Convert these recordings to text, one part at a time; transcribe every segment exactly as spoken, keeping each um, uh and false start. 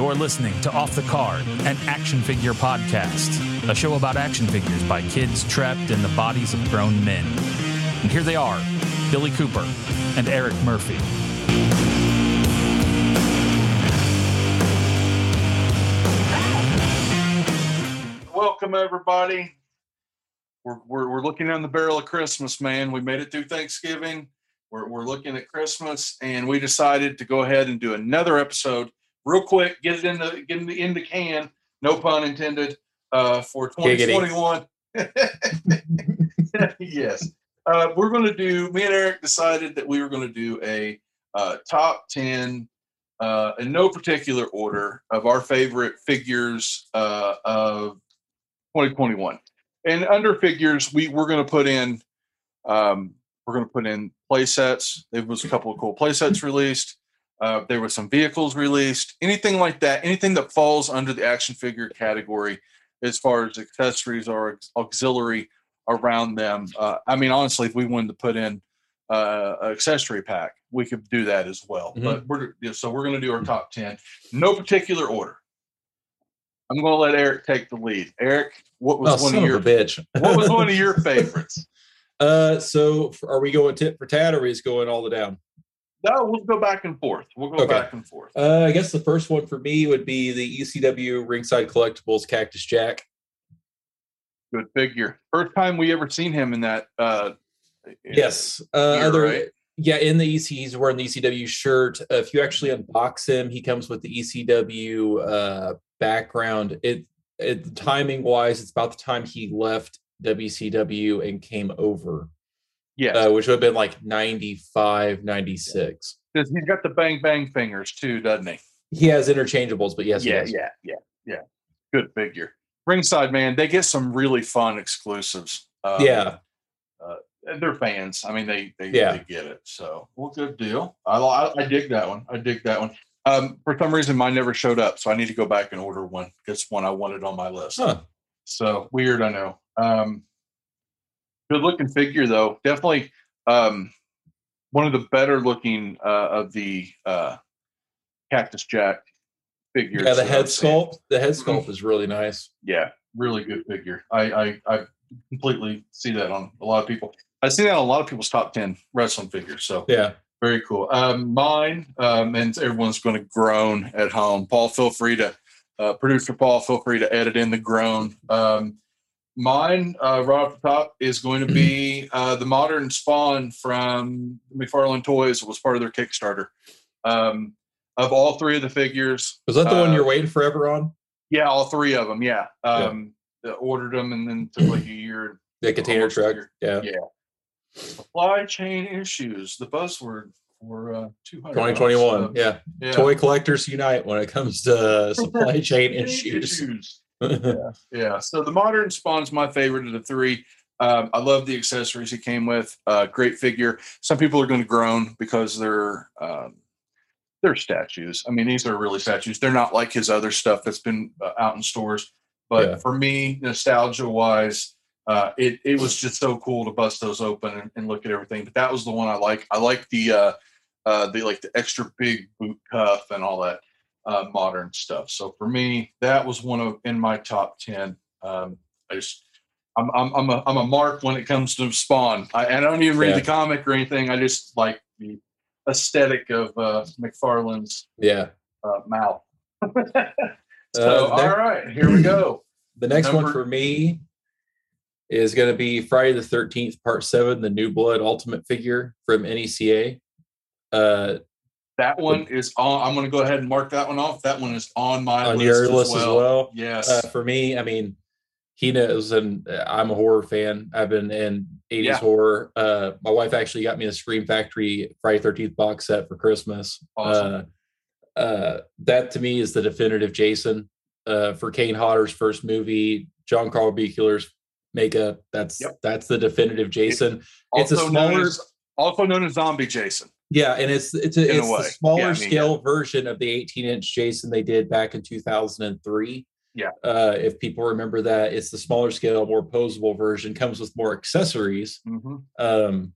You're listening to Off the Card, an action figure podcast, a show about action figures by kids trapped in the bodies of grown men. And here they are, Billy Cooper and Eric Murphy. Welcome, everybody. We're, we're, we're looking down the barrel of Christmas, man. We made it through Thanksgiving. We're, we're looking at Christmas, and we decided to go ahead and do another episode real quick, get it in the get it in the can, no pun intended, uh, for twenty twenty-one. Yes. Uh, we're going to do, me and Eric decided that we were going to do a uh, top ten, uh, in no particular order, of our favorite figures uh, of twenty twenty-one. And under figures, we, we're going to put in... Um, We're going to put in play sets. There was a couple of cool play sets released. Uh, there were some vehicles released. Anything like that, anything that falls under the action figure category as far as accessories or auxiliary around them. Uh, I mean, honestly, if we wanted to put in uh, an accessory pack, we could do that as well. Mm-hmm. But we're so we're going to do our top ten. No particular order. I'm going to let Eric take the lead. Eric, what was oh, one of your of bitch. What was one of your favorites? Uh, so are we going tit for tat, or is going all the down? No, we'll go back and forth. We'll go okay. back and forth. Uh, I guess the first one for me would be the E C W Ringside Collectibles Cactus Jack. Good figure. First time we ever seen him in that. Uh, yes. Uh, year, other, right? Yeah, in the E C, he's wearing the E C W shirt. Uh, if you actually unbox him, he comes with the E C W uh, background. It, it timing wise, it's about the time he left W C W and came over, yeah, uh, which would have been like ninety-five, ninety-six. Because he's got the bang bang fingers too, doesn't he? He has interchangeables, but yes, yeah, yeah, yeah, yeah. Good figure. Ringside, man, they get some really fun exclusives. Um, yeah, uh, they're fans. I mean, they they, yeah. they get it. So, well, good deal. I, I I dig that one. I dig that one. Um, for some reason, mine never showed up, so I need to go back and order one. It's one I wanted on my list. Huh. So weird, I know. Um, good looking figure though. Definitely, um, one of the better looking, uh, of the, uh, Cactus Jack figures. Yeah. The head sculpt, the head sculpt is really nice. Yeah. Really good figure. I, I, I completely see that on a lot of people. I see that on a lot of people's top ten wrestling figures. So yeah, very cool. Um, mine, um, and everyone's going to groan at home. Paul, feel free to, uh, producer Paul, feel free to edit in the groan. Um, Mine, uh, right off the top, is going to be uh, the modern Spawn from McFarlane Toys. It was part of their Kickstarter. Um, of all three of the figures. Was that the uh, one you're waiting forever on? Yeah, all three of them, yeah. Um, yeah. Ordered them and then took like a year. The container truck, yeah. yeah. Supply chain issues, the buzzword for uh, twenty twenty-one, so, yeah. yeah. Toy collectors unite when it comes to supply chain issues. issues. yeah, yeah. So the modern Spawn's my favorite of the three. Um, I love the accessories he came with. Uh, great figure. Some people are going to groan because they're um, they're statues. I mean, these are really statues. They're not like his other stuff that's been uh, out in stores. But yeah. for me, nostalgia wise, uh, it it was just so cool to bust those open and, and look at everything. But that was the one I like. I like the uh, uh, the like the extra big boot cuff and all that. Uh, modern stuff. So for me, that was one of in my top ten. Um, I just, I'm, I'm, I'm a, I'm a mark when it comes to Spawn. I, I don't even read yeah. the comic or anything. I just like the aesthetic of uh, McFarlane's yeah uh, mouth. so uh, next, all right, here we go. The next Number- one for me is going to be Friday the thirteenth, Part Seven, the New Blood Ultimate figure from N E C A. Uh, That one is on. I'm going to go ahead and mark that one off. That one is on my on list, your list as well. As well. Yes. Uh, for me, I mean, he knows, and I'm a horror fan. I've been in eighties yeah. horror. Uh, my wife actually got me a Scream Factory Friday thirteenth box set for Christmas. Awesome. Uh, uh, that to me is the definitive Jason uh, for Kane Hodder's first movie. John Carl Buechler's makeup. That's yep. that's the definitive Jason. It's, it's a smaller, also known as Zombie Jason. Yeah, and it's it's a, it's a smaller yeah, I mean, scale yeah. version of the eighteen inch Jason they did back in two thousand three. Yeah, uh, if people remember that, it's the smaller scale, more posable version. Comes with more accessories. Mm-hmm. Um,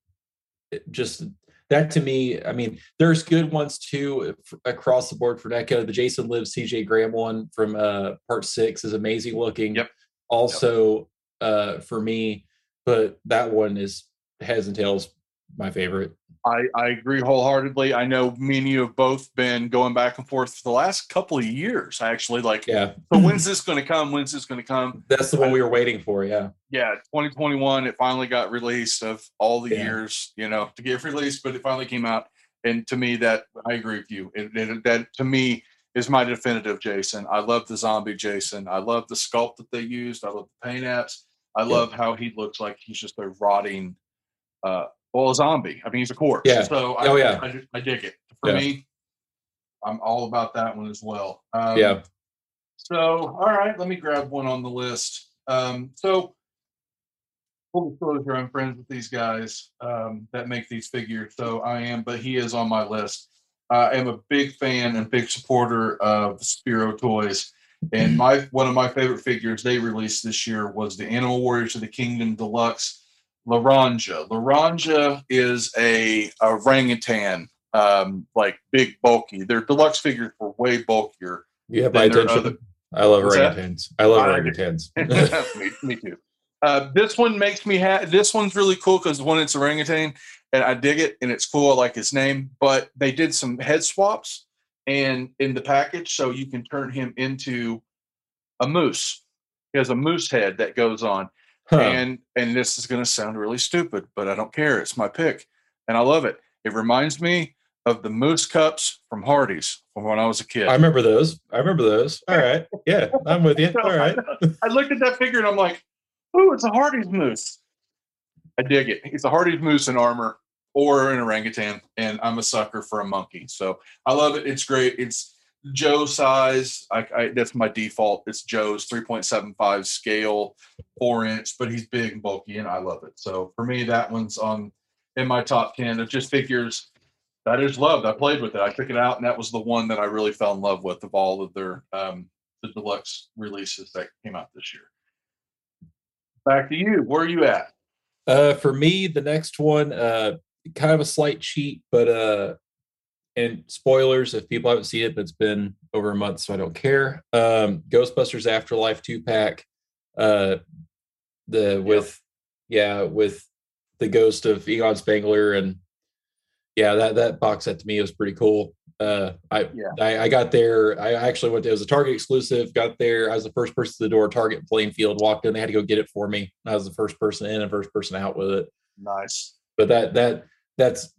it just that to me, I mean, there's good ones too across the board for N E C A. The Jason Lives, C J Graham one from uh, part six is amazing looking. Yep. Also, yep. Uh, for me, but that one is heads and tails my favorite. I, I agree wholeheartedly. I know me and you have both been going back and forth for the last couple of years, actually. Like, yeah. So when's this going to come? When's this going to come? That's the one I, we were waiting for, yeah. Yeah, twenty twenty-one, it finally got released of all the yeah. years, you know, to get released, but it finally came out. And to me, that, I agree with you. It, it, that, to me, is my definitive Jason. I love the zombie Jason. I love the sculpt that they used. I love the paint apps. I love yeah. how he looks like he's just a rotting uh Well, a zombie. I mean, he's a corpse. Yeah. So I, oh, yeah. I, I, I dig it. For yeah. me, I'm all about that one as well. Um, yeah. So, all right, let me grab one on the list. Um, so, full disclosure, I'm friends with these guys um, that make these figures. So I am, but he is on my list. Uh, I am a big fan and big supporter of Spiro Toys. And my one of my favorite figures they released this year was the Animal Warriors of the Kingdom Deluxe. Laranja. Laranja is a, a orangutan, um, like big, bulky. Their deluxe figures were way bulkier. You have my attention. Other... I love orangutans. I love I... orangutans. me, me too. Uh, this one makes me happy. This one's really cool because one, it's orangutan, and I dig it, and it's cool. I like its name, but they did some head swaps and in the package, so you can turn him into a moose. He has a moose head that goes on. Huh. And and this is going to sound really stupid, but I don't care. It's my pick, and I love it. It reminds me of the moose cups from Hardee's from when I was a kid. I remember those. I remember those. All right. Yeah, I'm with you. All right. I looked at that figure, and I'm like, ooh, it's a Hardee's moose. I dig it. It's a Hardee's moose in armor or an orangutan, and I'm a sucker for a monkey. So I love it. It's great. It's Joe size. I, I, that's my default. It's Joe's three point seven five scale, four inch, but he's big and bulky, and I love it. So for me, that one's on in my top ten of just figures that is loved. I played with it. I took it out, and that was the one that I really fell in love with of all of their um, the deluxe releases that came out this year. Back to you. Where are you at? Uh, for me, the next one, uh, kind of a slight cheat, but uh, and spoilers if people haven't seen it, but it's been over a month, so I don't care. Um, Ghostbusters Afterlife two pack. Uh, the with yeah. yeah with the ghost of Egon Spangler, and yeah that that box set to me was pretty cool. Uh, I yeah. I, I got there. I actually went to, it was a Target exclusive. Got there, I was the first person to the door. Target Plainfield, walked in. They had to go get it for me. I was the first person in and first person out with it. Nice, but that that. That's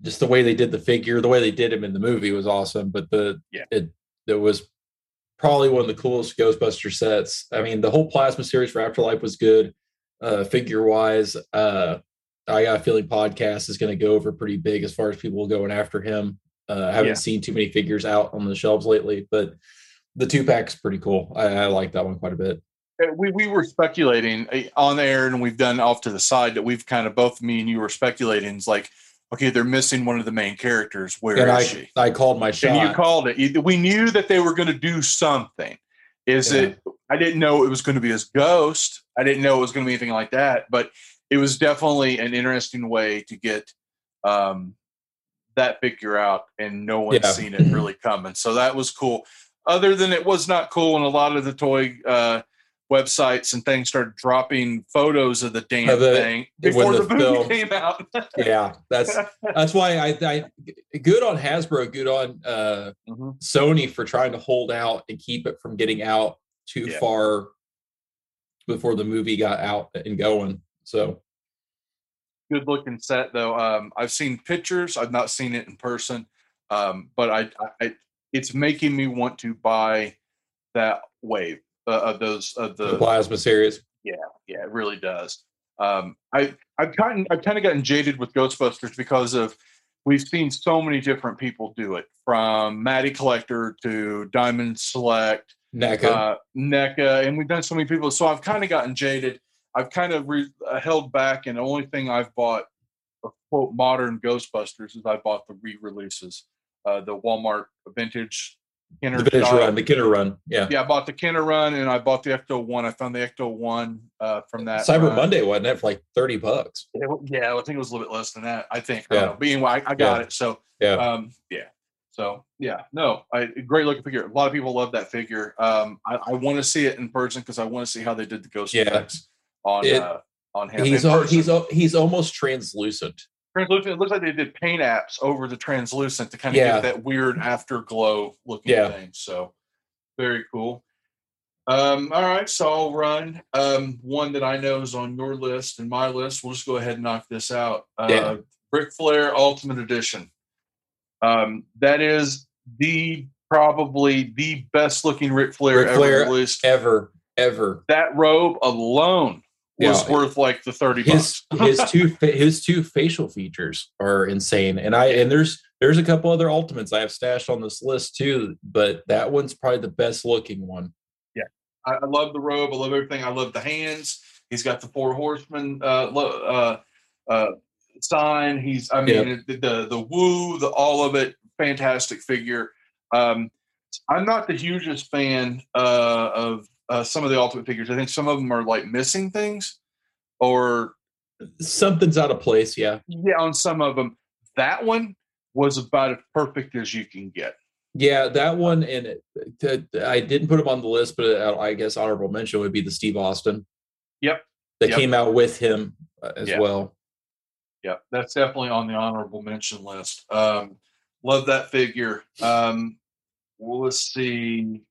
just the way they did the figure. The way they did him in the movie was awesome. But the yeah. it, it was probably one of the coolest Ghostbuster sets. I mean, the whole Plasma series for Afterlife was good. Uh, figure wise, uh, I got a feeling podcast is going to go over pretty big as far as people going after him. Uh, I haven't yeah. seen too many figures out on the shelves lately, but the two pack's pretty cool. I, I like that one quite a bit. We we were speculating on air, and we've done off to the side that we've kind of both me and you were speculating. It's like, okay, they're missing one of the main characters. Where and is I, she? I called my shot. And you called it. We knew that they were going to do something. Is yeah. it? I didn't know it was going to be his ghost. I didn't know it was going to be anything like that. But it was definitely an interesting way to get um, that figure out, and no one's yeah. seen it really coming. So that was cool. Other than it was not cool, and a lot of the toy. Uh, websites and things started dropping photos of the damn of the, thing before the, the movie film. Came out. yeah, that's that's why I, I good on Hasbro, good on uh, mm-hmm. Sony for trying to hold out and keep it from getting out too yeah. far before the movie got out and going. So good looking set though. Um, I've seen pictures. I've not seen it in person, um, but I, I it's making me want to buy that wave. Uh, of those of the, the plasma series, yeah, yeah, it really does. Um, I I've gotten I've kind of gotten jaded with Ghostbusters because of we've seen so many different people do it, from Matty Collector to Diamond Select, N E C A, uh, N E C A, and we've done so many people. So I've kind of gotten jaded. I've kind of re- uh, held back, and the only thing I've bought, quote, modern Ghostbusters is I bought the re-releases, uh, the Walmart vintage Kenner the vintage run, the Kenner run. Yeah. Yeah, I bought the Kenner run and I bought the Ecto one. I found the Ecto one uh, from that. Cyber run. Monday, wasn't it? For like thirty bucks. It, yeah, I think it was a little bit less than that, I think. Yeah. I don't know. But anyway, I, I got yeah. it. So, yeah. Um, yeah. So, yeah. No, I, great looking figure. A lot of people love that figure. Um, I, I want to see it in person because I want to see how they did the ghost yeah. effects on it, uh, on him. He's al- he's al- he's almost translucent. Translucent. It looks like they did paint apps over the translucent to kind of yeah. get that weird afterglow looking yeah. thing. So very cool. Um, all right. So I'll run um, one that I know is on your list and my list. We'll just go ahead and knock this out. Uh, yeah. Ric Flair Ultimate Edition. Um, that is the probably the best looking Ric Flair Ric ever Flair released. Ever, ever. That robe alone. Was yeah, worth like the thirty bucks. His, his two his two facial features are insane, and I and there's there's a couple other Ultimates I have stashed on this list too, but that one's probably the best looking one. Yeah, I, I love the robe. I love everything. I love the hands. He's got the four horsemen uh, uh, uh, sign. He's I mean yeah. the, the the woo the all of it. Fantastic figure. Um, I'm not the hugest fan uh, of. Uh, some of the Ultimate figures. I think some of them are like missing things or something's out of place. Yeah. Yeah. On some of them, that one was about as perfect as you can get. Yeah. That one. And it, it, I didn't put him on the list, but I guess honorable mention would be the Steve Austin. Yep. That yep. came out with him as yep. well. Yeah. That's definitely on the honorable mention list. Um, love that figure. Um, well, let's see.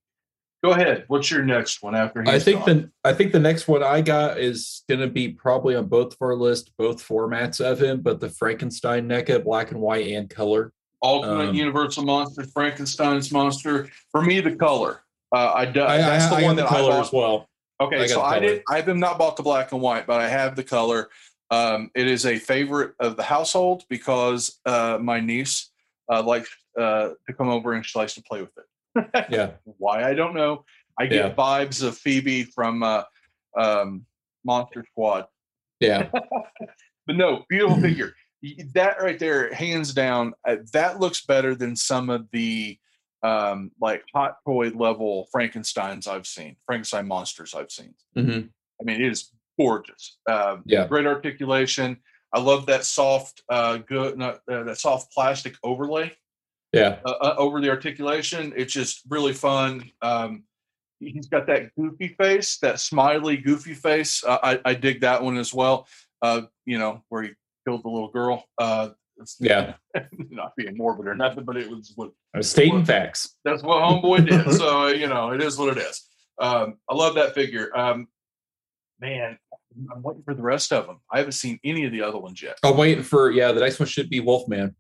Go ahead. What's your next one after he's I think gone? the I think the next one I got is going to be probably on both of our lists, both formats of him, but the Frankenstein NECA, black and white and color. Ultimate um, Universal Monster, Frankenstein's Monster. For me, the color. Uh, I, I that's the I, I one that the color I bought. As well. Okay, I so I did. I have not bought the black and white, but I have the color. Um, it is a favorite of the household because uh, my niece uh, likes uh, to come over and she likes to play with it. yeah. Why I don't know. I get yeah. vibes of Phoebe from uh, um, Monster Squad. Yeah. But no, beautiful figure. That right there, hands down, uh, that looks better than some of the um, like hot toy level Frankensteins I've seen, Frankenstein monsters I've seen. Mm-hmm. I mean, it is gorgeous. Uh, yeah. Great articulation. I love that soft, uh, good, not, uh, that soft plastic overlay. Yeah, uh, over the articulation, it's just really fun. Um, he's got that goofy face, that smiley goofy face. Uh, I, I dig that one as well. Uh, you know, where he killed the little girl. Uh, yeah, not being morbid or nothing, but it was what stating facts. That's what homeboy did. So you know, it is what it is. Um, I love that figure. Um, man, I'm waiting for the rest of them. I haven't seen any of the other ones yet. I'm waiting for yeah. The next one should be Wolfman.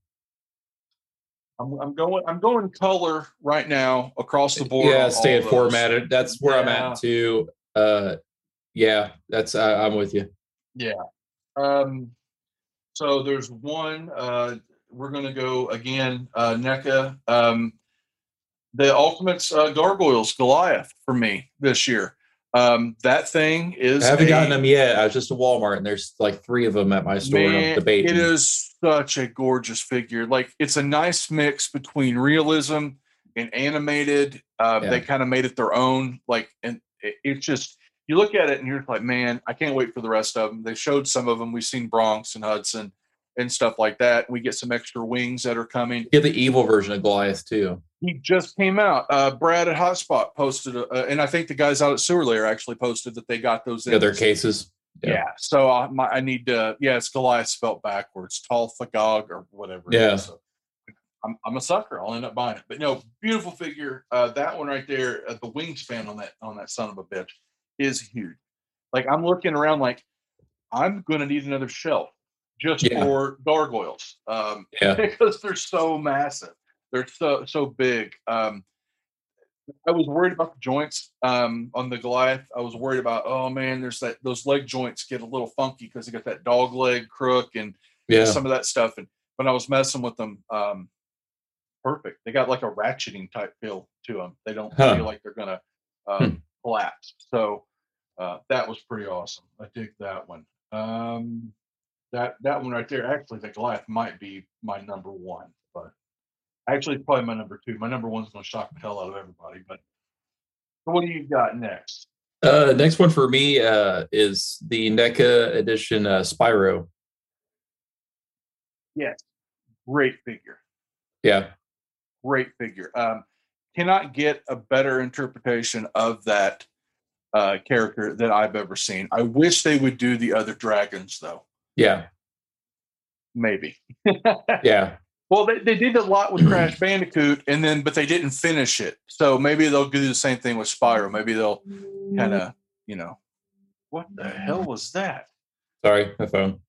I'm, I'm going. I'm going color right now across the board. Yeah, staying formatted. That's where yeah. I'm at too. Uh, yeah, that's. I, I'm with you. Yeah. Um. So there's one. Uh, we're going to go again. Uh, NECA. Um, the Ultimates uh, Gargoyles Goliath for me this year. Um, that thing is. I haven't a, gotten them yet. I was just at Walmart and there's like three of them at my store. Man, I'm debating. It is such a gorgeous figure. Like it's a nice mix between realism and animated. Uh, yeah. They kind of made it their own. Like, and it's it just, you look at it and you're like, man, I can't wait for the rest of them. They showed some of them. We've seen Bronx and Hudson and stuff like that. We get some extra wings that are coming. Yeah, the evil version of Goliath too. He just came out. Uh, Brad at Hotspot posted, uh, and I think the guys out at Sewer Layer actually posted that they got those in. Yeah, their cases. Yeah. yeah. So I, my, I need to, yeah, it's Goliath spelled backwards, Tall Fagog or whatever. Yeah. So I'm, I'm a sucker. I'll end up buying it. But no, beautiful figure. Uh, that one right there, uh, the wingspan on that, on that son of a bitch is huge. Like I'm looking around like, I'm going to need another shelf just yeah. for gargoyles um, yeah. because they're so massive. They're so so big. Um, I was worried about the joints um, on the Goliath. I was worried about, oh man, there's that those leg joints get a little funky because they got that dog leg crook and yeah. some of that stuff. And when I was messing with them, um, perfect. They got like a ratcheting type feel to them. They don't huh. feel like they're gonna um, hmm. collapse. So uh, that was pretty awesome. I dig that one. Um, that that one right there. Actually, the Goliath might be my number one, but. Actually, it's probably my number two. My number one's going to shock the hell out of everybody. But so what do you got next? Uh, next one for me uh, is the NECA edition uh, Spyro. Yes. Great figure. Yeah. Great figure. Um, cannot get a better interpretation of that uh, character that I've ever seen. I wish they would do the other dragons, though. Yeah. Maybe. Yeah. Well, they, they did a lot with Crash Bandicoot, and then but they didn't finish it. So maybe they'll do the same thing with Spyro. Maybe they'll kind of, you know, what the hell was that? Sorry, my phone.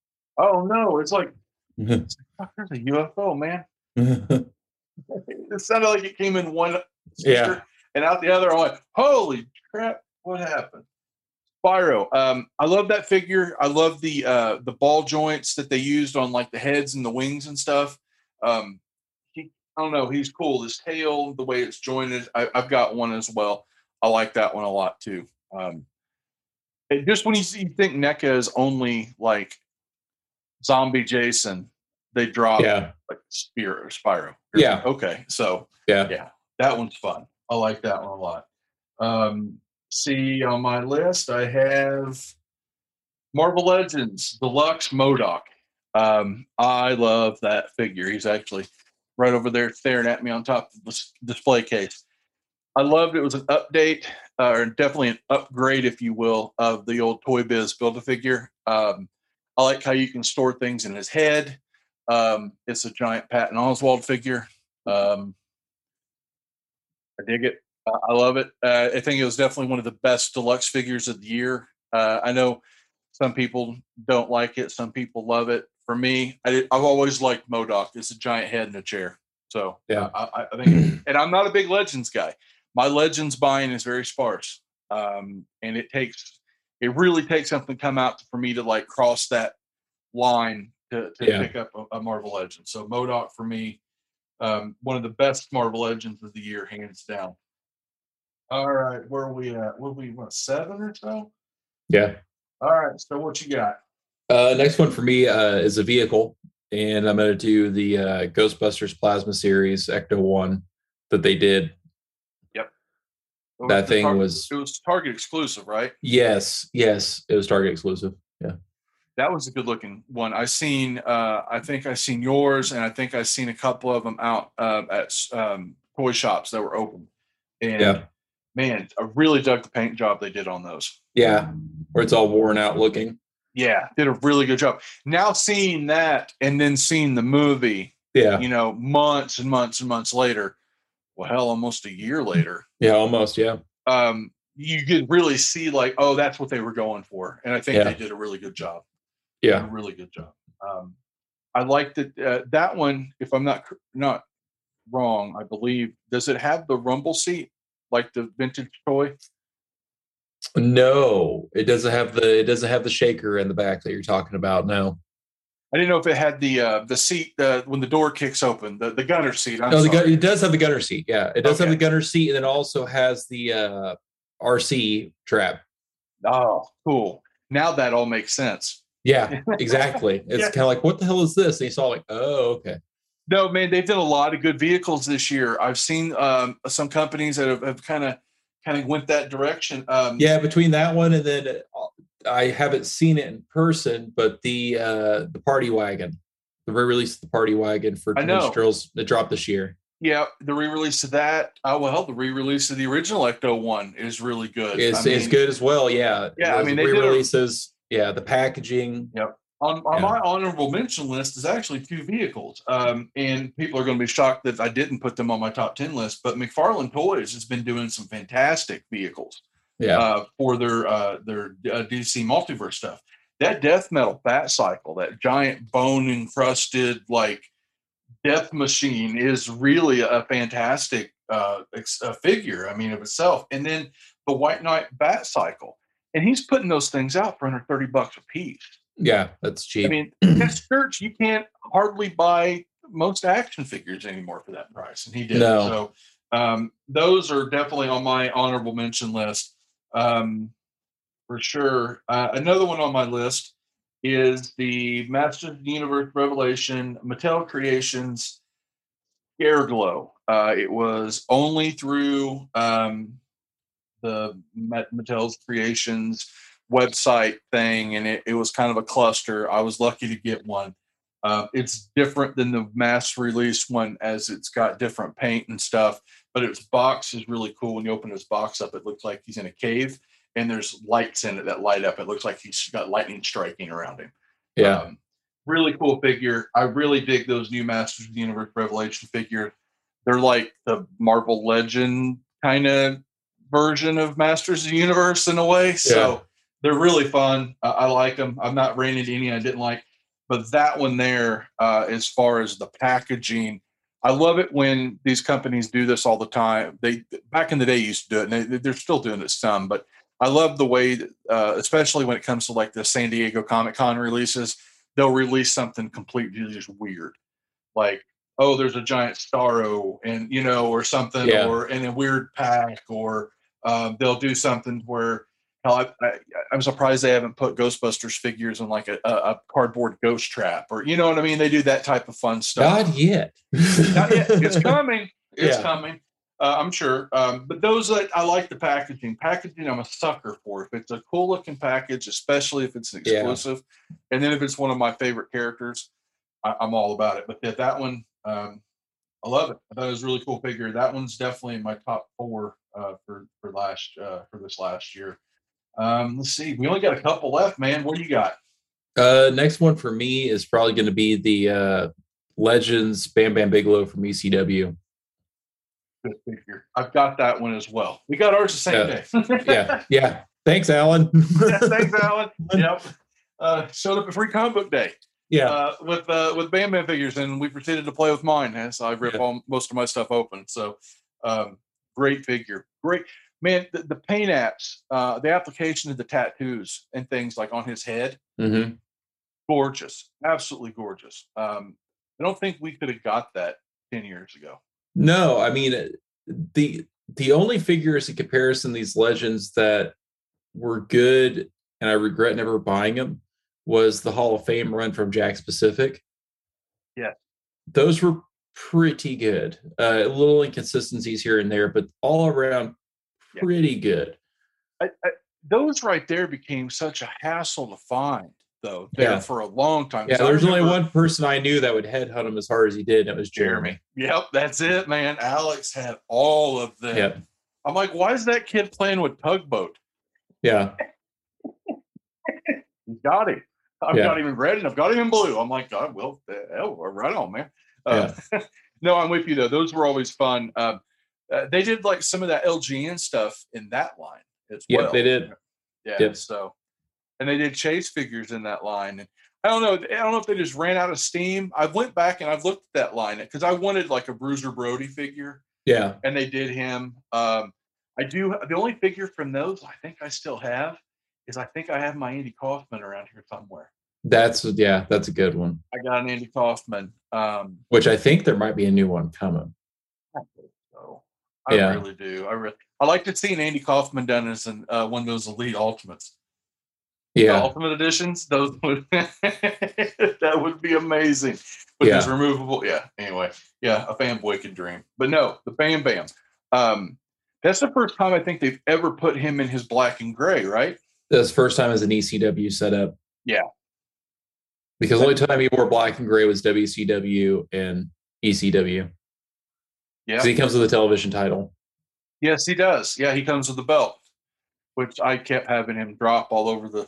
Oh no, it's like it's like, there's a U F O, man. It sounded like it came in one yeah. and out the other. I'm like, holy crap, what happened? Spyro. Um, I love that figure. I love the uh, the ball joints that they used on like the heads and the wings and stuff. Um, he, I don't know. He's cool. His tail, the way it's jointed. I, I've got one as well. I like that one a lot too. Um, it, just when you, see, you think NECA is only like Zombie Jason, they drop yeah. like Spiro, Spyro. Yeah. Okay. So yeah, yeah, that one's fun. I like that one a lot. Um, see on my list, I have Marvel Legends Deluxe MODOK. Um, I love that figure. He's actually right over there staring at me on top of the display case. I loved it. It was an update, uh, or definitely an upgrade, if you will, of the old Toy Biz Build-A-Figure. Um, I like how you can store things in his head. Um, it's a giant Patton Oswalt figure. Um, I dig it. Uh, I love it. Uh, I think it was definitely one of the best deluxe figures of the year. Uh, I know some people don't like it. Some people love it. For me, I did, I've always liked MODOK. It's a giant head in a chair. So yeah, I, I think, and I'm not a big Legends guy. My Legends buying is very sparse, um, and it takes it really takes something to come out for me to like cross that line to, to yeah. pick up a, a Marvel Legend. So MODOK for me, um, one of the best Marvel Legends of the year, hands down. All right, where are we at? What are we what seven or so? Yeah. All right. So what you got? Uh, next one for me uh, is a vehicle, and I'm going to do the uh, Ghostbusters Plasma Series Ecto one that they did. Yep. Well, that thing Target, was... It was Target exclusive, right? Yes, yes. It was Target exclusive, yeah. That was a good-looking one. I seen, uh, I think I seen yours, and I think I seen a couple of them out uh, at um, toy shops that were open. And, yeah. man, I really dug the paint job they did on those. Yeah, where it's all worn out looking. Yeah, did a really good job. Now seeing that and then seeing the movie, yeah, you know, months and months and months later, well, hell, almost a year later. Yeah, almost, yeah. Um, you could really see like, oh, that's what they were going for. And I think yeah. they did a really good job. Yeah. A really good job. Um, I like that uh, that one, if I'm not not wrong, I believe, does it have the rumble seat, like the vintage toy? No, it doesn't have the it doesn't have the shaker in the back that you're talking about. No, I didn't know if it had the uh, the seat uh, when the door kicks open, the, the gunner seat. I'm no, the gun, it does have the gunner seat. Yeah, it does okay. have the gunner seat, and it also has the uh, R C trap. Oh, cool! Now that all makes sense. Yeah, exactly. It's yeah. kind of like, what the hell is this? And you saw like, oh, okay. No, man, they've done a lot of good vehicles this year. I've seen um, some companies that have, have kind of. Kind of went that direction. Um, yeah, between that one and then I haven't seen it in person, but the uh, the party wagon, the re-release of the party wagon for Minstrels that dropped this year. Yeah, the re-release of that. Oh well, the re-release of the original Ecto one is really good. It's, I mean, it's good as well. Yeah, yeah. Those I mean, they re-releases. Did a, yeah, the packaging. Yep. On, on yeah. my honorable mention list is actually two vehicles, um, and people are going to be shocked that I didn't put them on my top ten list, but McFarlane Toys has been doing some fantastic vehicles yeah. uh, for their uh, their uh, D C Multiverse stuff. That death metal bat cycle, that giant bone-encrusted like death machine is really a fantastic uh, a figure, I mean, of itself. And then the White Knight bat cycle, and he's putting those things out for under thirty bucks a piece. Yeah, that's cheap. I mean, his church, you can't hardly buy most action figures anymore for that price, and he did. No. So um, those are definitely on my honorable mention list um, for sure. Uh, another one on my list is the Masters of the Universe Revelation Mattel Creations Airglow. Uh, it was only through um, the Met- Mattel's Creations website thing, and it, it was kind of a cluster. I was lucky to get one. Uh, it's different than the mass release one, as it's got different paint and stuff, but its box is really cool. When you open his box up, it looks like he's in a cave, and there's lights in it that light up. It looks like he's got lightning striking around him. Yeah. Um, really cool figure. I really dig those new Masters of the Universe Revelation figures. They're like the Marvel Legend kind of version of Masters of the Universe in a way. So yeah. They're really fun. Uh, I like them. I've not ran into any I didn't like. But that one there, uh, as far as the packaging, I love it when these companies do this all the time. They back in the day used to do it, and they, they're still doing it some. But I love the way, uh, especially when it comes to like the San Diego Comic-Con releases, they'll release something completely just weird. Like, oh, there's a giant Starro, and you know, or something, yeah. or in a weird pack, or um, they'll do something where, hell, I, I, I'm surprised they haven't put Ghostbusters figures in like a, a cardboard ghost trap, or you know what I mean? They do that type of fun stuff. Not yet. Not yet. It's coming. It's yeah. coming. Uh, I'm sure. Um, but those, I, I like the packaging. Packaging, I'm a sucker for. If it's a cool looking package, especially if it's an exclusive, yeah. and then if it's one of my favorite characters, I, I'm all about it. But that, that one, um, I love it. I thought it was a really cool figure. That one's definitely in my top four uh, for for last uh, for this last year. Um, let's see. We only got a couple left, man. What do you got? Uh, next one for me is probably going to be the uh, Legends Bam Bam Bigelow from E C W. Good figure. I've got that one as well. We got ours the same uh, day. yeah, yeah. Thanks, Alan. yeah, thanks, Alan. Yep. Uh, showed up at free comic book day. Yeah. Uh, with uh, with Bam Bam figures, and we pretended to play with mine, so I rip yeah. all most of my stuff open. So, um, great figure. Great. Man, the, the paint apps, uh, the application of the tattoos and things like on his head, mm-hmm. gorgeous, absolutely gorgeous. Um, I don't think we could have got that ten years ago. No, I mean, the the only figures in comparison, these Legends that were good, and I regret never buying them, was the Hall of Fame run from Jack's Pacific. Yeah. Those were pretty good. Uh, little inconsistencies here and there, but all around, Yeah. pretty good. I, I, those right there became such a hassle to find, though, there yeah. for a long time. Yeah, there's only one person I knew that would headhunt him as hard as he did, and it was Jeremy. Yep, that's it, man. Alex had all of them. Yep. I'm like, why is that kid playing with Tugboat? Yeah. You got him. I've yeah. got him in red, and I've got him in blue. I'm like, God, well, hell, right on, man. Uh, yeah. No, I'm with you, though. Those were always fun. Um, Uh, they did like some of that L G N stuff in that line as well. Yeah, they did. Yeah, yep. So, and they did Chase figures in that line. And I don't know. I don't know if they just ran out of steam. I went back and I've looked at that line because I wanted like a Bruiser Brody figure. Yeah, and they did him. Um, I do. The only figure from those I think I still have is I think I have my Andy Kaufman around here somewhere. That's yeah, that's a good one. I got an Andy Kaufman, um, which I think there might be a new one coming. I yeah. really do. I really, I like to see an Andy Kaufman done as an, uh, one of those Elite Ultimates. Yeah. The Ultimate Editions, those would, that would be amazing. But yeah. it's removable. Yeah. Anyway. Yeah. A fanboy can dream. But no, the Bam Bam. Um, that's the first time I think they've ever put him in his black and gray, right? That's the first time as an E C W setup. Yeah. Because the only time he wore black and gray was W C W and E C W. Yeah, he comes with a television title. Yes, he does. Yeah, he comes with a belt, which I kept having him drop all over the.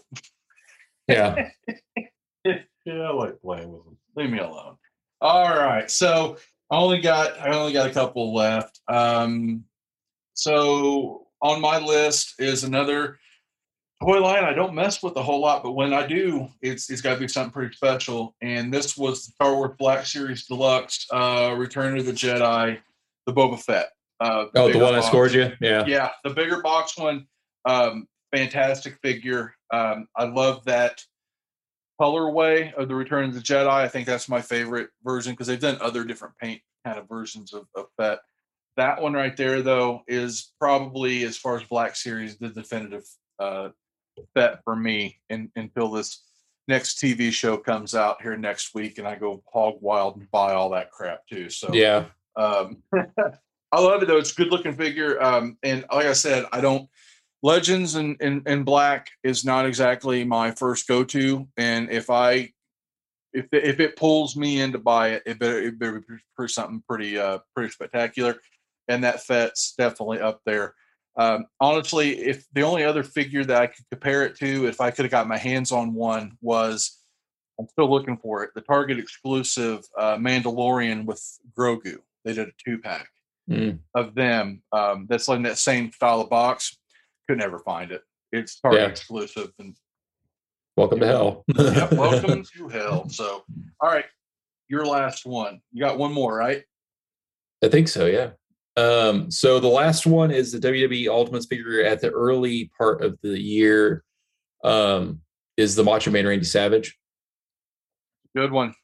Yeah. yeah, I like playing with him. Leave me alone. All right, so I only got I only got a couple left. Um, so on my list is another toy line I don't mess with a whole lot, but when I do, it's it's got to be something pretty special. And this was the Star Wars Black Series Deluxe, uh, Return of the Jedi. The Boba Fett. Uh, the oh, the one box. I scored you? Yeah. Yeah, the bigger box one. Um, fantastic figure. Um, I love that colorway of the Return of the Jedi. I think that's my favorite version because they've done other different paint kind of versions of, of Fett. That one right there, though, is probably, as far as Black Series, the definitive uh, Fett for me in, until this next T V show comes out here next week and I go hog wild and buy all that crap, too. So, yeah. Um, I love it though. It's a good looking figure. Um, and like I said, I don't, Legends and, and, and black is not exactly my first go-to. And if I, if, if it pulls me in to buy it, it better, it better be something pretty, uh, pretty spectacular. And that Fett's definitely up there. Um, honestly, if the only other figure that I could compare it to, if I could have got my hands on one, was, I'm still looking for it, the Target exclusive uh, Mandalorian with Grogu. They did a two-pack mm. of them. Um, that's in that same style of box. Could never find it. It's Target yeah. exclusive. And welcome to hell. Yep, welcome to hell. So, all right, your last one. You got one more, right? I think so, yeah. Um, so the last one is the W W E Ultimates figure at the early part of the year, um, is the Macho Man Randy Savage. Good one.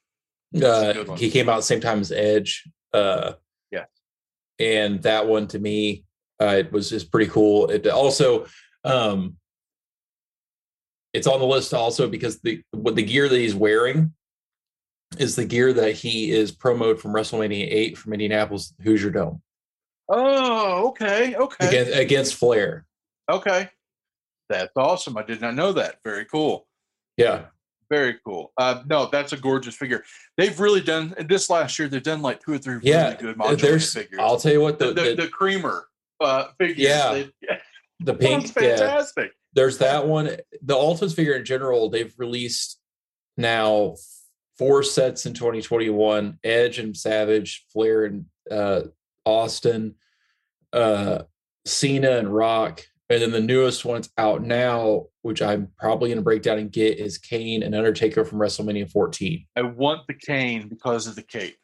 Uh, good one. He came out the same time as Edge. Uh, yeah. And that one to me, uh, it was just pretty cool. It also, um, it's on the list also because the, what the gear that he's wearing is the gear that he is promoted from WrestleMania eight from Indianapolis Hoosier Dome. Oh, okay, okay. Against, against Flair. Okay. That's awesome. I did not know that. Very cool. Yeah. Very cool. Uh, no, that's a gorgeous figure. They've really done, this last year, they've done like two or three really yeah, good modular figures. I'll tell you what. The, the, the, the creamer uh, figures. Yeah. They, yeah. The pink. That's fantastic. Yeah. There's that one. The Ultimates figure in general, they've released now four sets in twenty twenty-one. Edge and Savage, Flair and uh, Austin, uh, Cena and Rock, and then the newest one's out now, which I'm probably going to break down and get, is Kane and Undertaker from WrestleMania fourteen. I want the Kane because of the cape.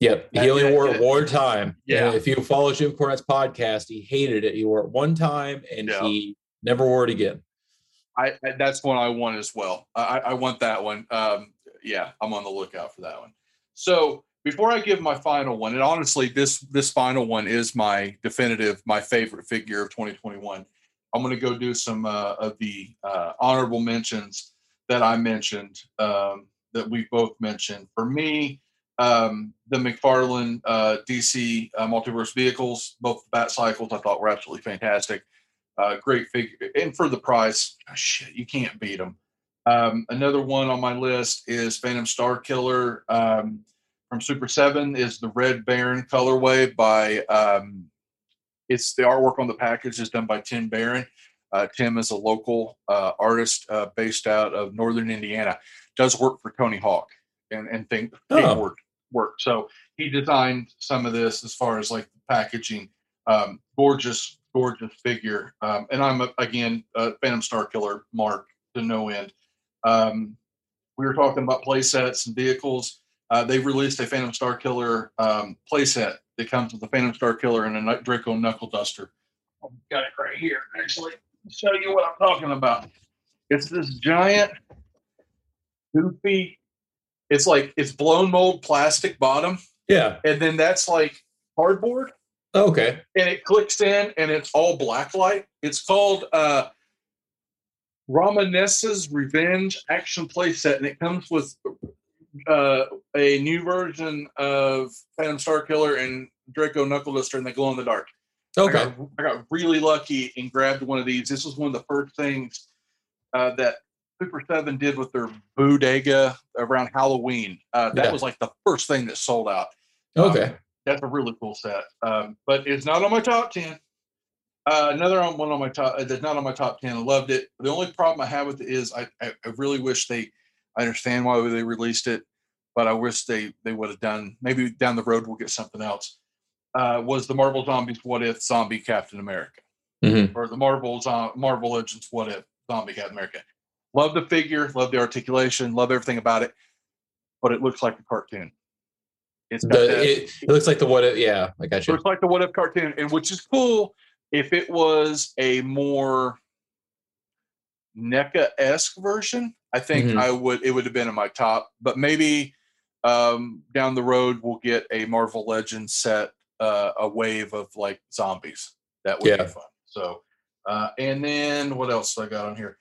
Yep, that, he only that, wore it one time. Yeah, and if you follow Jim Cornette's podcast, he hated it. He wore it one time, and yeah. he never wore it again. I that's one I want as well. I, I want that one. Um, yeah, I'm on the lookout for that one. So, before I give my final one, and honestly, this this final one is my definitive, my favorite figure of twenty twenty-one. I'm going to go do some uh, of the uh, honorable mentions that I mentioned, um, that we both mentioned. For me, um, the McFarlane uh, D C uh, Multiverse Vehicles, both the Batcycles, I thought were absolutely fantastic. Uh, great figure. And for the price, oh, shit, you can't beat them. Um, another one on my list is Phantom Star Killer. Um, From Super seven is the Red Baron colorway by, um, it's the artwork on the package is done by Tim Barron. Uh, Tim is a local uh, artist uh, based out of Northern Indiana. Does work for Tony Hawk and, and think oh. work, work. So he designed some of this as far as like packaging. Um, gorgeous, gorgeous figure. Um, and I'm, a, again, a Phantom Star Killer mark to no end. Um, we were talking about play sets and vehicles. Uh, they've released a Phantom Star Killer um, playset that comes with a Phantom Star Killer and a Draco Knuckle Duster. I've got it right here, actually. I'll show you what I'm talking about. It's this giant, goofy, it's like, it's blown mold plastic bottom. Yeah. And then that's like cardboard. Okay. And it clicks in and it's all black light. It's called uh, Romanes's Revenge Action Playset, and it comes with Uh, a new version of Phantom Star Killer and Draco Knuckle Duster, and they glow in the dark. Okay. I got, I got really lucky and grabbed one of these. This was one of the first things uh, that Super seven did with their bodega around Halloween. Uh, that yeah. was like the first thing that sold out. Okay. Um, that's a really cool set. Um, but it's not on my top ten. Uh, another one on my top, uh, that's not on my top ten. I loved it. The only problem I have with it is I, I, I really wish they, I understand why they released it, but I wish they, they would have done, maybe down the road we'll get something else, uh, was the Marvel Zombies What If Zombie Captain America, mm-hmm. or the Marvel, uh, Marvel Legends What If Zombie Captain America. Love the figure, love the articulation, love everything about it, but it looks like a cartoon. It's the, that, it, it looks like the What If, yeah, I got you. It looks like the What If cartoon, and which is cool if it was a more NECA-esque version. I think mm-hmm. I would. It would have been in my top, but maybe um, down the road we'll get a Marvel Legends set, uh, a wave of like zombies. That would yeah. be fun. So, uh, and then what else I got on here?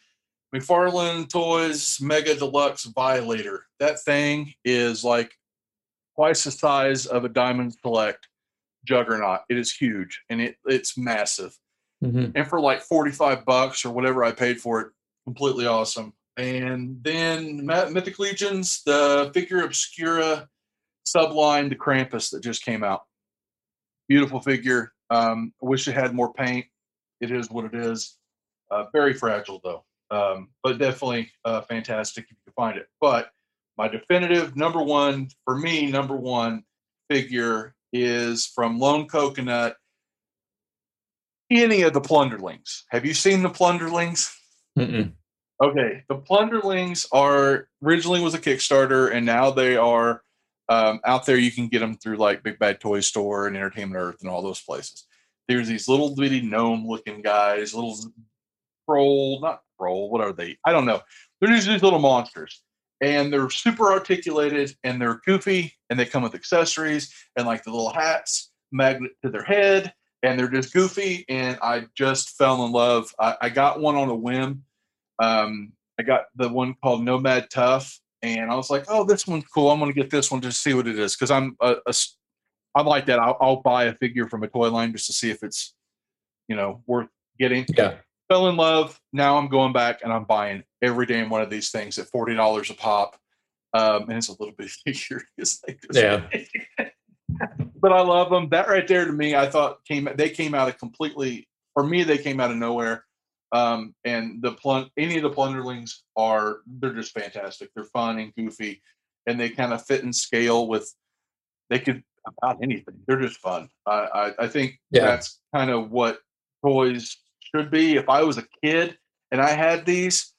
McFarlane Toys Mega Deluxe Violator. That thing is like twice the size of a Diamond Select, juggernaut. It is huge, and it it's massive. Mm-hmm. And for like forty-five bucks or whatever I paid for it, completely awesome. And then Mythic Legions, the figure Obscura subline, the Krampus that just came out. Beautiful figure. Um, I wish it had more paint. It is what it is. Uh, very fragile, though. Um, but definitely uh, fantastic if you can find it. But my definitive number one, for me, number one figure is from Lone Coconut. Any of the Plunderlings. Have you seen the Plunderlings? Mm-mm. Okay. The Plunderlings are, originally was a Kickstarter, and now they are um, out there. You can get them through like Big Bad Toy Store and Entertainment Earth and all those places. There's these little bitty gnome looking guys, little troll, not troll, what are they? I don't know. They're just these little monsters, and they're super articulated, and they're goofy, and they come with accessories and like the little hats, magnet to their head, and they're just goofy. And I just fell in love. I, I got one on a whim. Um, I got the one called Nomad Tough, and I was like, oh, this one's cool. I'm going to get this one just to see what it is. Cause I'm a, a I'm like that. I'll, I'll buy a figure from a toy line just to see if it's, you know, worth getting. Yeah. Fell in love. Now I'm going back and I'm buying every damn one of these things at forty dollars a pop. Um, and it's a little bit figure. It's like this. Yeah. But I love them. That right there to me, I thought came, they came out of completely, for me, they came out of nowhere. Um, and the plun, any of the Plunderlings are, they're just fantastic. They're fun and goofy, and they kind of fit in scale with, they could about anything. They're just fun. I, I, I think yeah. that's kind of what toys should be. If I was a kid and I had these,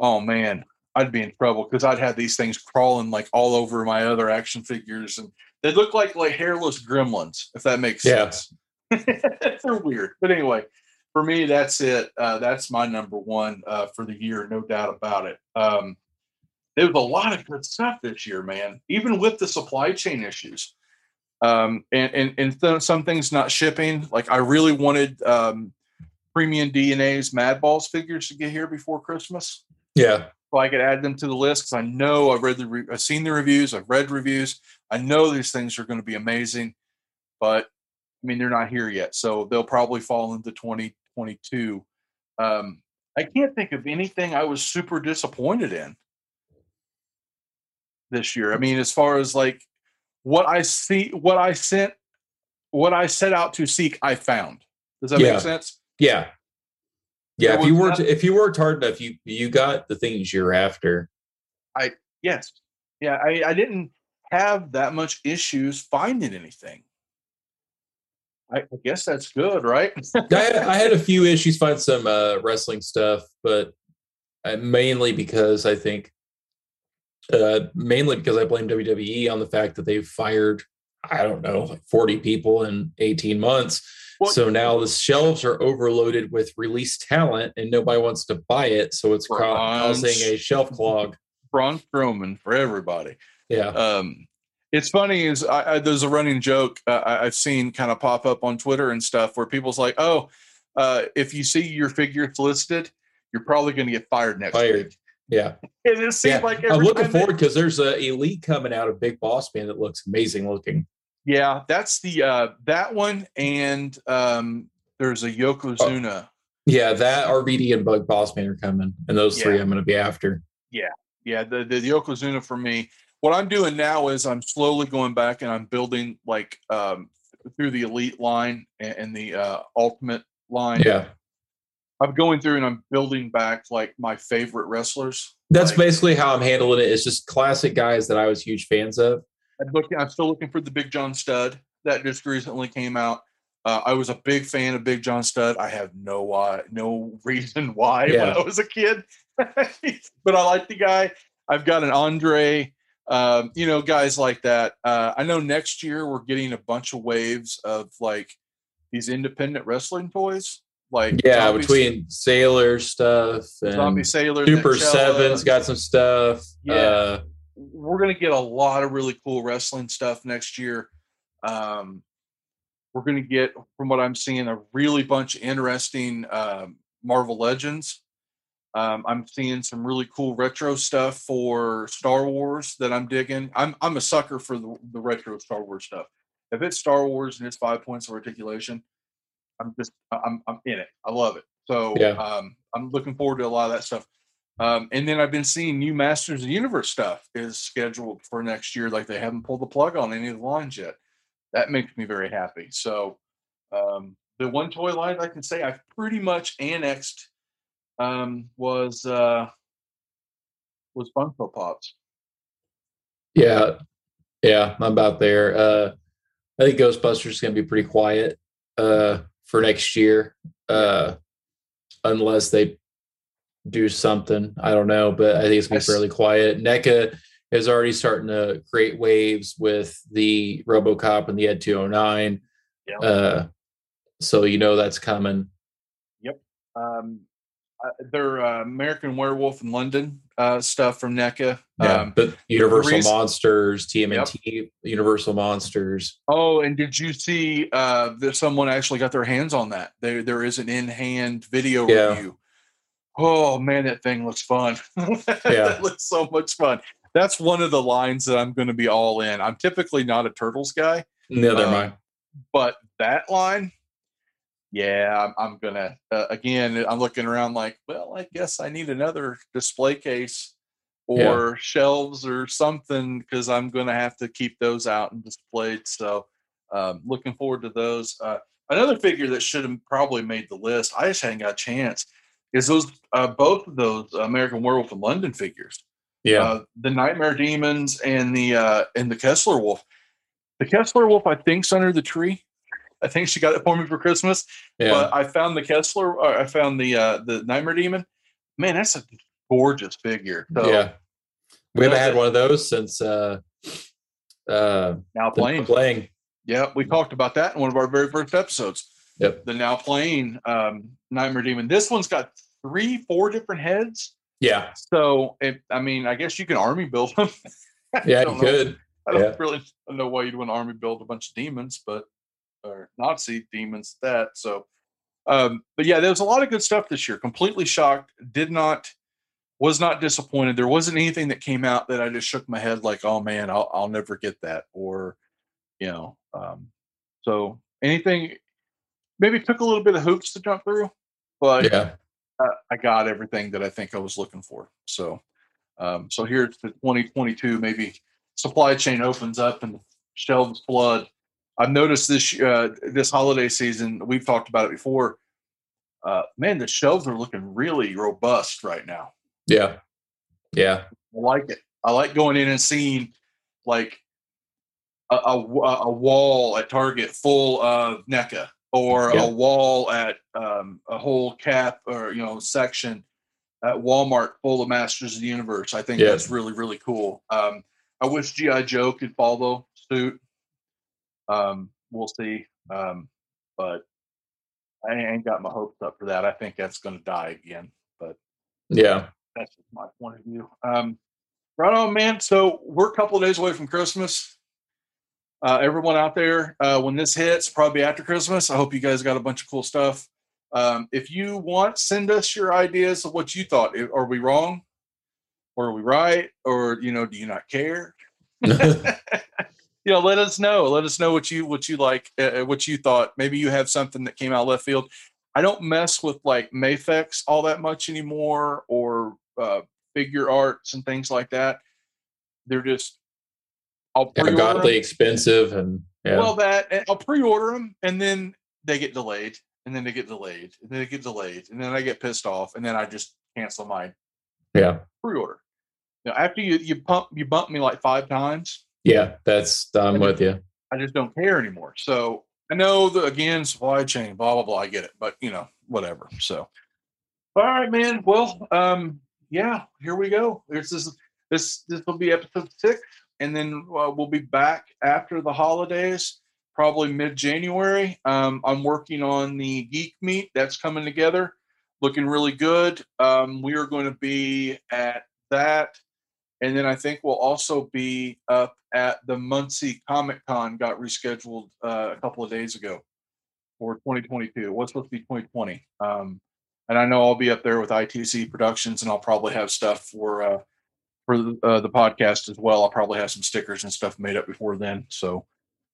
oh man, I'd be in trouble, because I'd have these things crawling like all over my other action figures, and they look like like hairless gremlins, if that makes yeah. sense. They're weird, but anyway, for me, that's it. Uh, that's my number one uh, for the year, no doubt about it. Um, there was a lot of good stuff this year, man. Even with the supply chain issues, um, and and and th- some things not shipping. Like I really wanted um, Premium D N A's Madballs figures to get here before Christmas. Yeah. So I could add them to the list, because I know I've read the, re- I've seen the reviews, I've read reviews. I know these things are going to be amazing, but I mean, they're not here yet, so they'll probably fall into twenty twenty-two. Um, I can't think of anything I was super disappointed in this year. I mean, as far as like what I see, what I sent, what I set out to seek, I found. Does that yeah. make sense? Yeah. Yeah, if you worked if you worked hard enough, you you got the things you're after. I yes, yeah, I, I didn't have that much issues finding anything. I, I guess that's good, right? I, I had a few issues finding some uh, wrestling stuff, but I, mainly because I think, uh, mainly because I blame W W E on the fact that they've fired, I don't know, like forty people in eighteen months. Well, so now the shelves are overloaded with released talent, and nobody wants to buy it. So it's Bronx, causing a shelf clog. Braun Strowman for everybody. Yeah. Um, it's funny, is I, I, there's a running joke uh, I, I've seen kind of pop up on Twitter and stuff where people's like, oh, uh, if you see your figure listed, you're probably going to get fired next fired. week. Yeah. And it seems yeah. like every I'm looking forward, because there's a Elite coming out of Big Boss Man that looks amazing looking. Yeah, that's the uh, that one, and um, there's a Yokozuna. Oh, yeah, that R V D and Bug Bossman are coming, and those yeah. three I'm going to be after. Yeah, yeah, the, the the Yokozuna for me. What I'm doing now is I'm slowly going back and I'm building like um, through the Elite line and, and the uh, Ultimate line. Yeah, I'm going through and I'm building back like my favorite wrestlers. That's like, basically how I'm handling it. It's just classic guys that I was huge fans of. I'm, looking, I'm still looking for the Big John Studd that just recently came out. Uh, I was a big fan of Big John Studd. I have no uh, no reason why yeah. when I was a kid, but I like the guy. I've got an Andre, um, you know, guys like that. Uh, I know next year we're getting a bunch of waves of like these independent wrestling toys. Like yeah, between S- Sailor stuff, and Zombie Sailor, Super Seven's got some stuff. Yeah. Uh, We're going to get a lot of really cool wrestling stuff next year. Um, we're going to get, from what I'm seeing, a really bunch of interesting um, Marvel Legends. Um, I'm seeing some really cool retro stuff for Star Wars that I'm digging. I'm I'm a sucker for the, the retro Star Wars stuff. If it's Star Wars and it's five points of articulation, I'm just I'm I'm in it. I love it. So yeah. um, I'm looking forward to a lot of that stuff. Um, and then I've been seeing new Masters of the Universe stuff is scheduled for next year. Like they haven't pulled the plug on any of the lines yet. That makes me very happy. So um, the one toy line I can say I've pretty much annexed um, was uh, was Funko Pops. Yeah, yeah, I'm about there. Uh, I think Ghostbusters is going to be pretty quiet uh, for next year, uh, unless they do something. I don't know, but I think it's going to be fairly quiet. NECA is already starting to create waves with the RoboCop and the Ed two oh nine. Yep. Uh, so, you know, that's coming. Yep. Um, uh, their uh, American Werewolf in London uh, stuff from NECA. Yeah, um, but Universal reason- Monsters, T M N T, yep. Universal Monsters. Oh, and did you see uh, that someone actually got their hands on that? There, There is an in-hand video yeah. review. Oh, man, that thing looks fun. that yeah. looks so much fun. That's one of the lines that I'm going to be all in. I'm typically not a Turtles guy. Neither am I. But that line, yeah, I'm, I'm going to, uh, again, I'm looking around like, well, I guess I need another display case or yeah. shelves or something because I'm going to have to keep those out and displayed. So um, looking forward to those. Uh, another figure that should have probably made the list, I just hadn't got a chance, is those uh, both of those American Werewolf in London figures. Yeah, uh, the Nightmare Demons and the uh, and the Kessler Wolf. The Kessler Wolf, I think's under the tree. I think she got it for me for Christmas. Yeah. But I found the Kessler. Or I found the uh, the Nightmare Demon. Man, that's a gorgeous figure. So, yeah, we haven't had one of those since uh, uh, Now Playing. Playing. Yeah, we talked about that in one of our very first episodes. Yep. The Now Playing um, Nightmare Demon. This one's got three, four different heads. Yeah. So, it, I mean, I guess you can army build them. yeah, you know. could. I don't yeah. really know why you'd want to army build a bunch of demons, but or Nazi demons. That so, um, but yeah, there was a lot of good stuff this year. Completely shocked. Did not. Was not disappointed. There wasn't anything that came out that I just shook my head like, oh man, I'll I'll never get that, or you know. Um, so anything, maybe took a little bit of hoops to jump through, but yeah. I got everything that I think I was looking for. So, um, so here it's the twenty twenty-two, maybe supply chain opens up and shelves flood. I've noticed this, uh, this holiday season, we've talked about it before. Uh, man, the shelves are looking really robust right now. Yeah. Yeah. I like it. I like going in and seeing like a, a, a wall at Target full of NECA. Or yeah. a wall at um, a whole cap or, you know, section at Walmart full of Masters of the Universe. I think yeah. that's really, really cool. Um, I wish G I. Joe could follow suit. Um, we'll see. Um, but I ain't got my hopes up for that. I think that's going to die again. But yeah, that's just my point of view. Um, right on, man. So we're a couple of days away from Christmas. Uh, everyone out there, uh, when this hits, probably after Christmas, I hope you guys got a bunch of cool stuff. Um, if you want, send us your ideas of what you thought. Are we wrong? Or are we right? Or, you know, do you not care? you know, let us know. Let us know what you what you like, uh, what you thought. Maybe you have something that came out left field. I don't mess with, like, Mayfex all that much anymore or uh, figure arts and things like that. They're just... I'll yeah, godly them. expensive and yeah. well that and I'll pre-order them and then they get delayed and then they get delayed and then they get delayed and then I get pissed off and then I just cancel my yeah pre-order. Now after you you pump you bump me like five times. Yeah, that's I'm I with just, you. I just don't care anymore. So I know the again supply chain blah blah blah. I get it, but you know whatever. So all right, man. Well, um, yeah, here we go. There's this this this will be episode six. And then uh, we'll be back after the holidays, probably mid-January. Um, I'm working on the Geek Meet. That's coming together, looking really good. Um, we are going to be at that. And then I think we'll also be up at the Muncie Comic Con, got rescheduled uh, a couple of days ago for twenty twenty-two. It was supposed to be twenty twenty. Um, and I know I'll be up there with I T C Productions, and I'll probably have stuff for uh, – for the, uh, the podcast as well. I'll probably have some stickers and stuff made up before then. So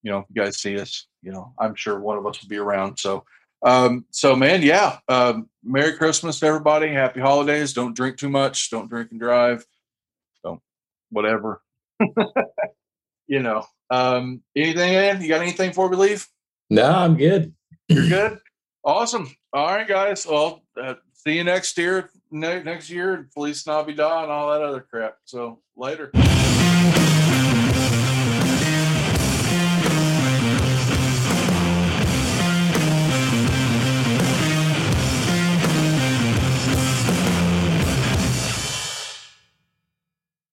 you know, if you guys see us, you know, I'm sure one of us will be around. So, um, so man, yeah. Um, Merry Christmas to everybody. Happy holidays. Don't drink too much. Don't drink and drive. Don't whatever, you know, um, anything, Ann? You got anything before we leave? No, I'm good. You're good. Awesome. All right, guys. Well, uh, see you next year, ne- next year. Feliz Navidad and all that other crap. So later.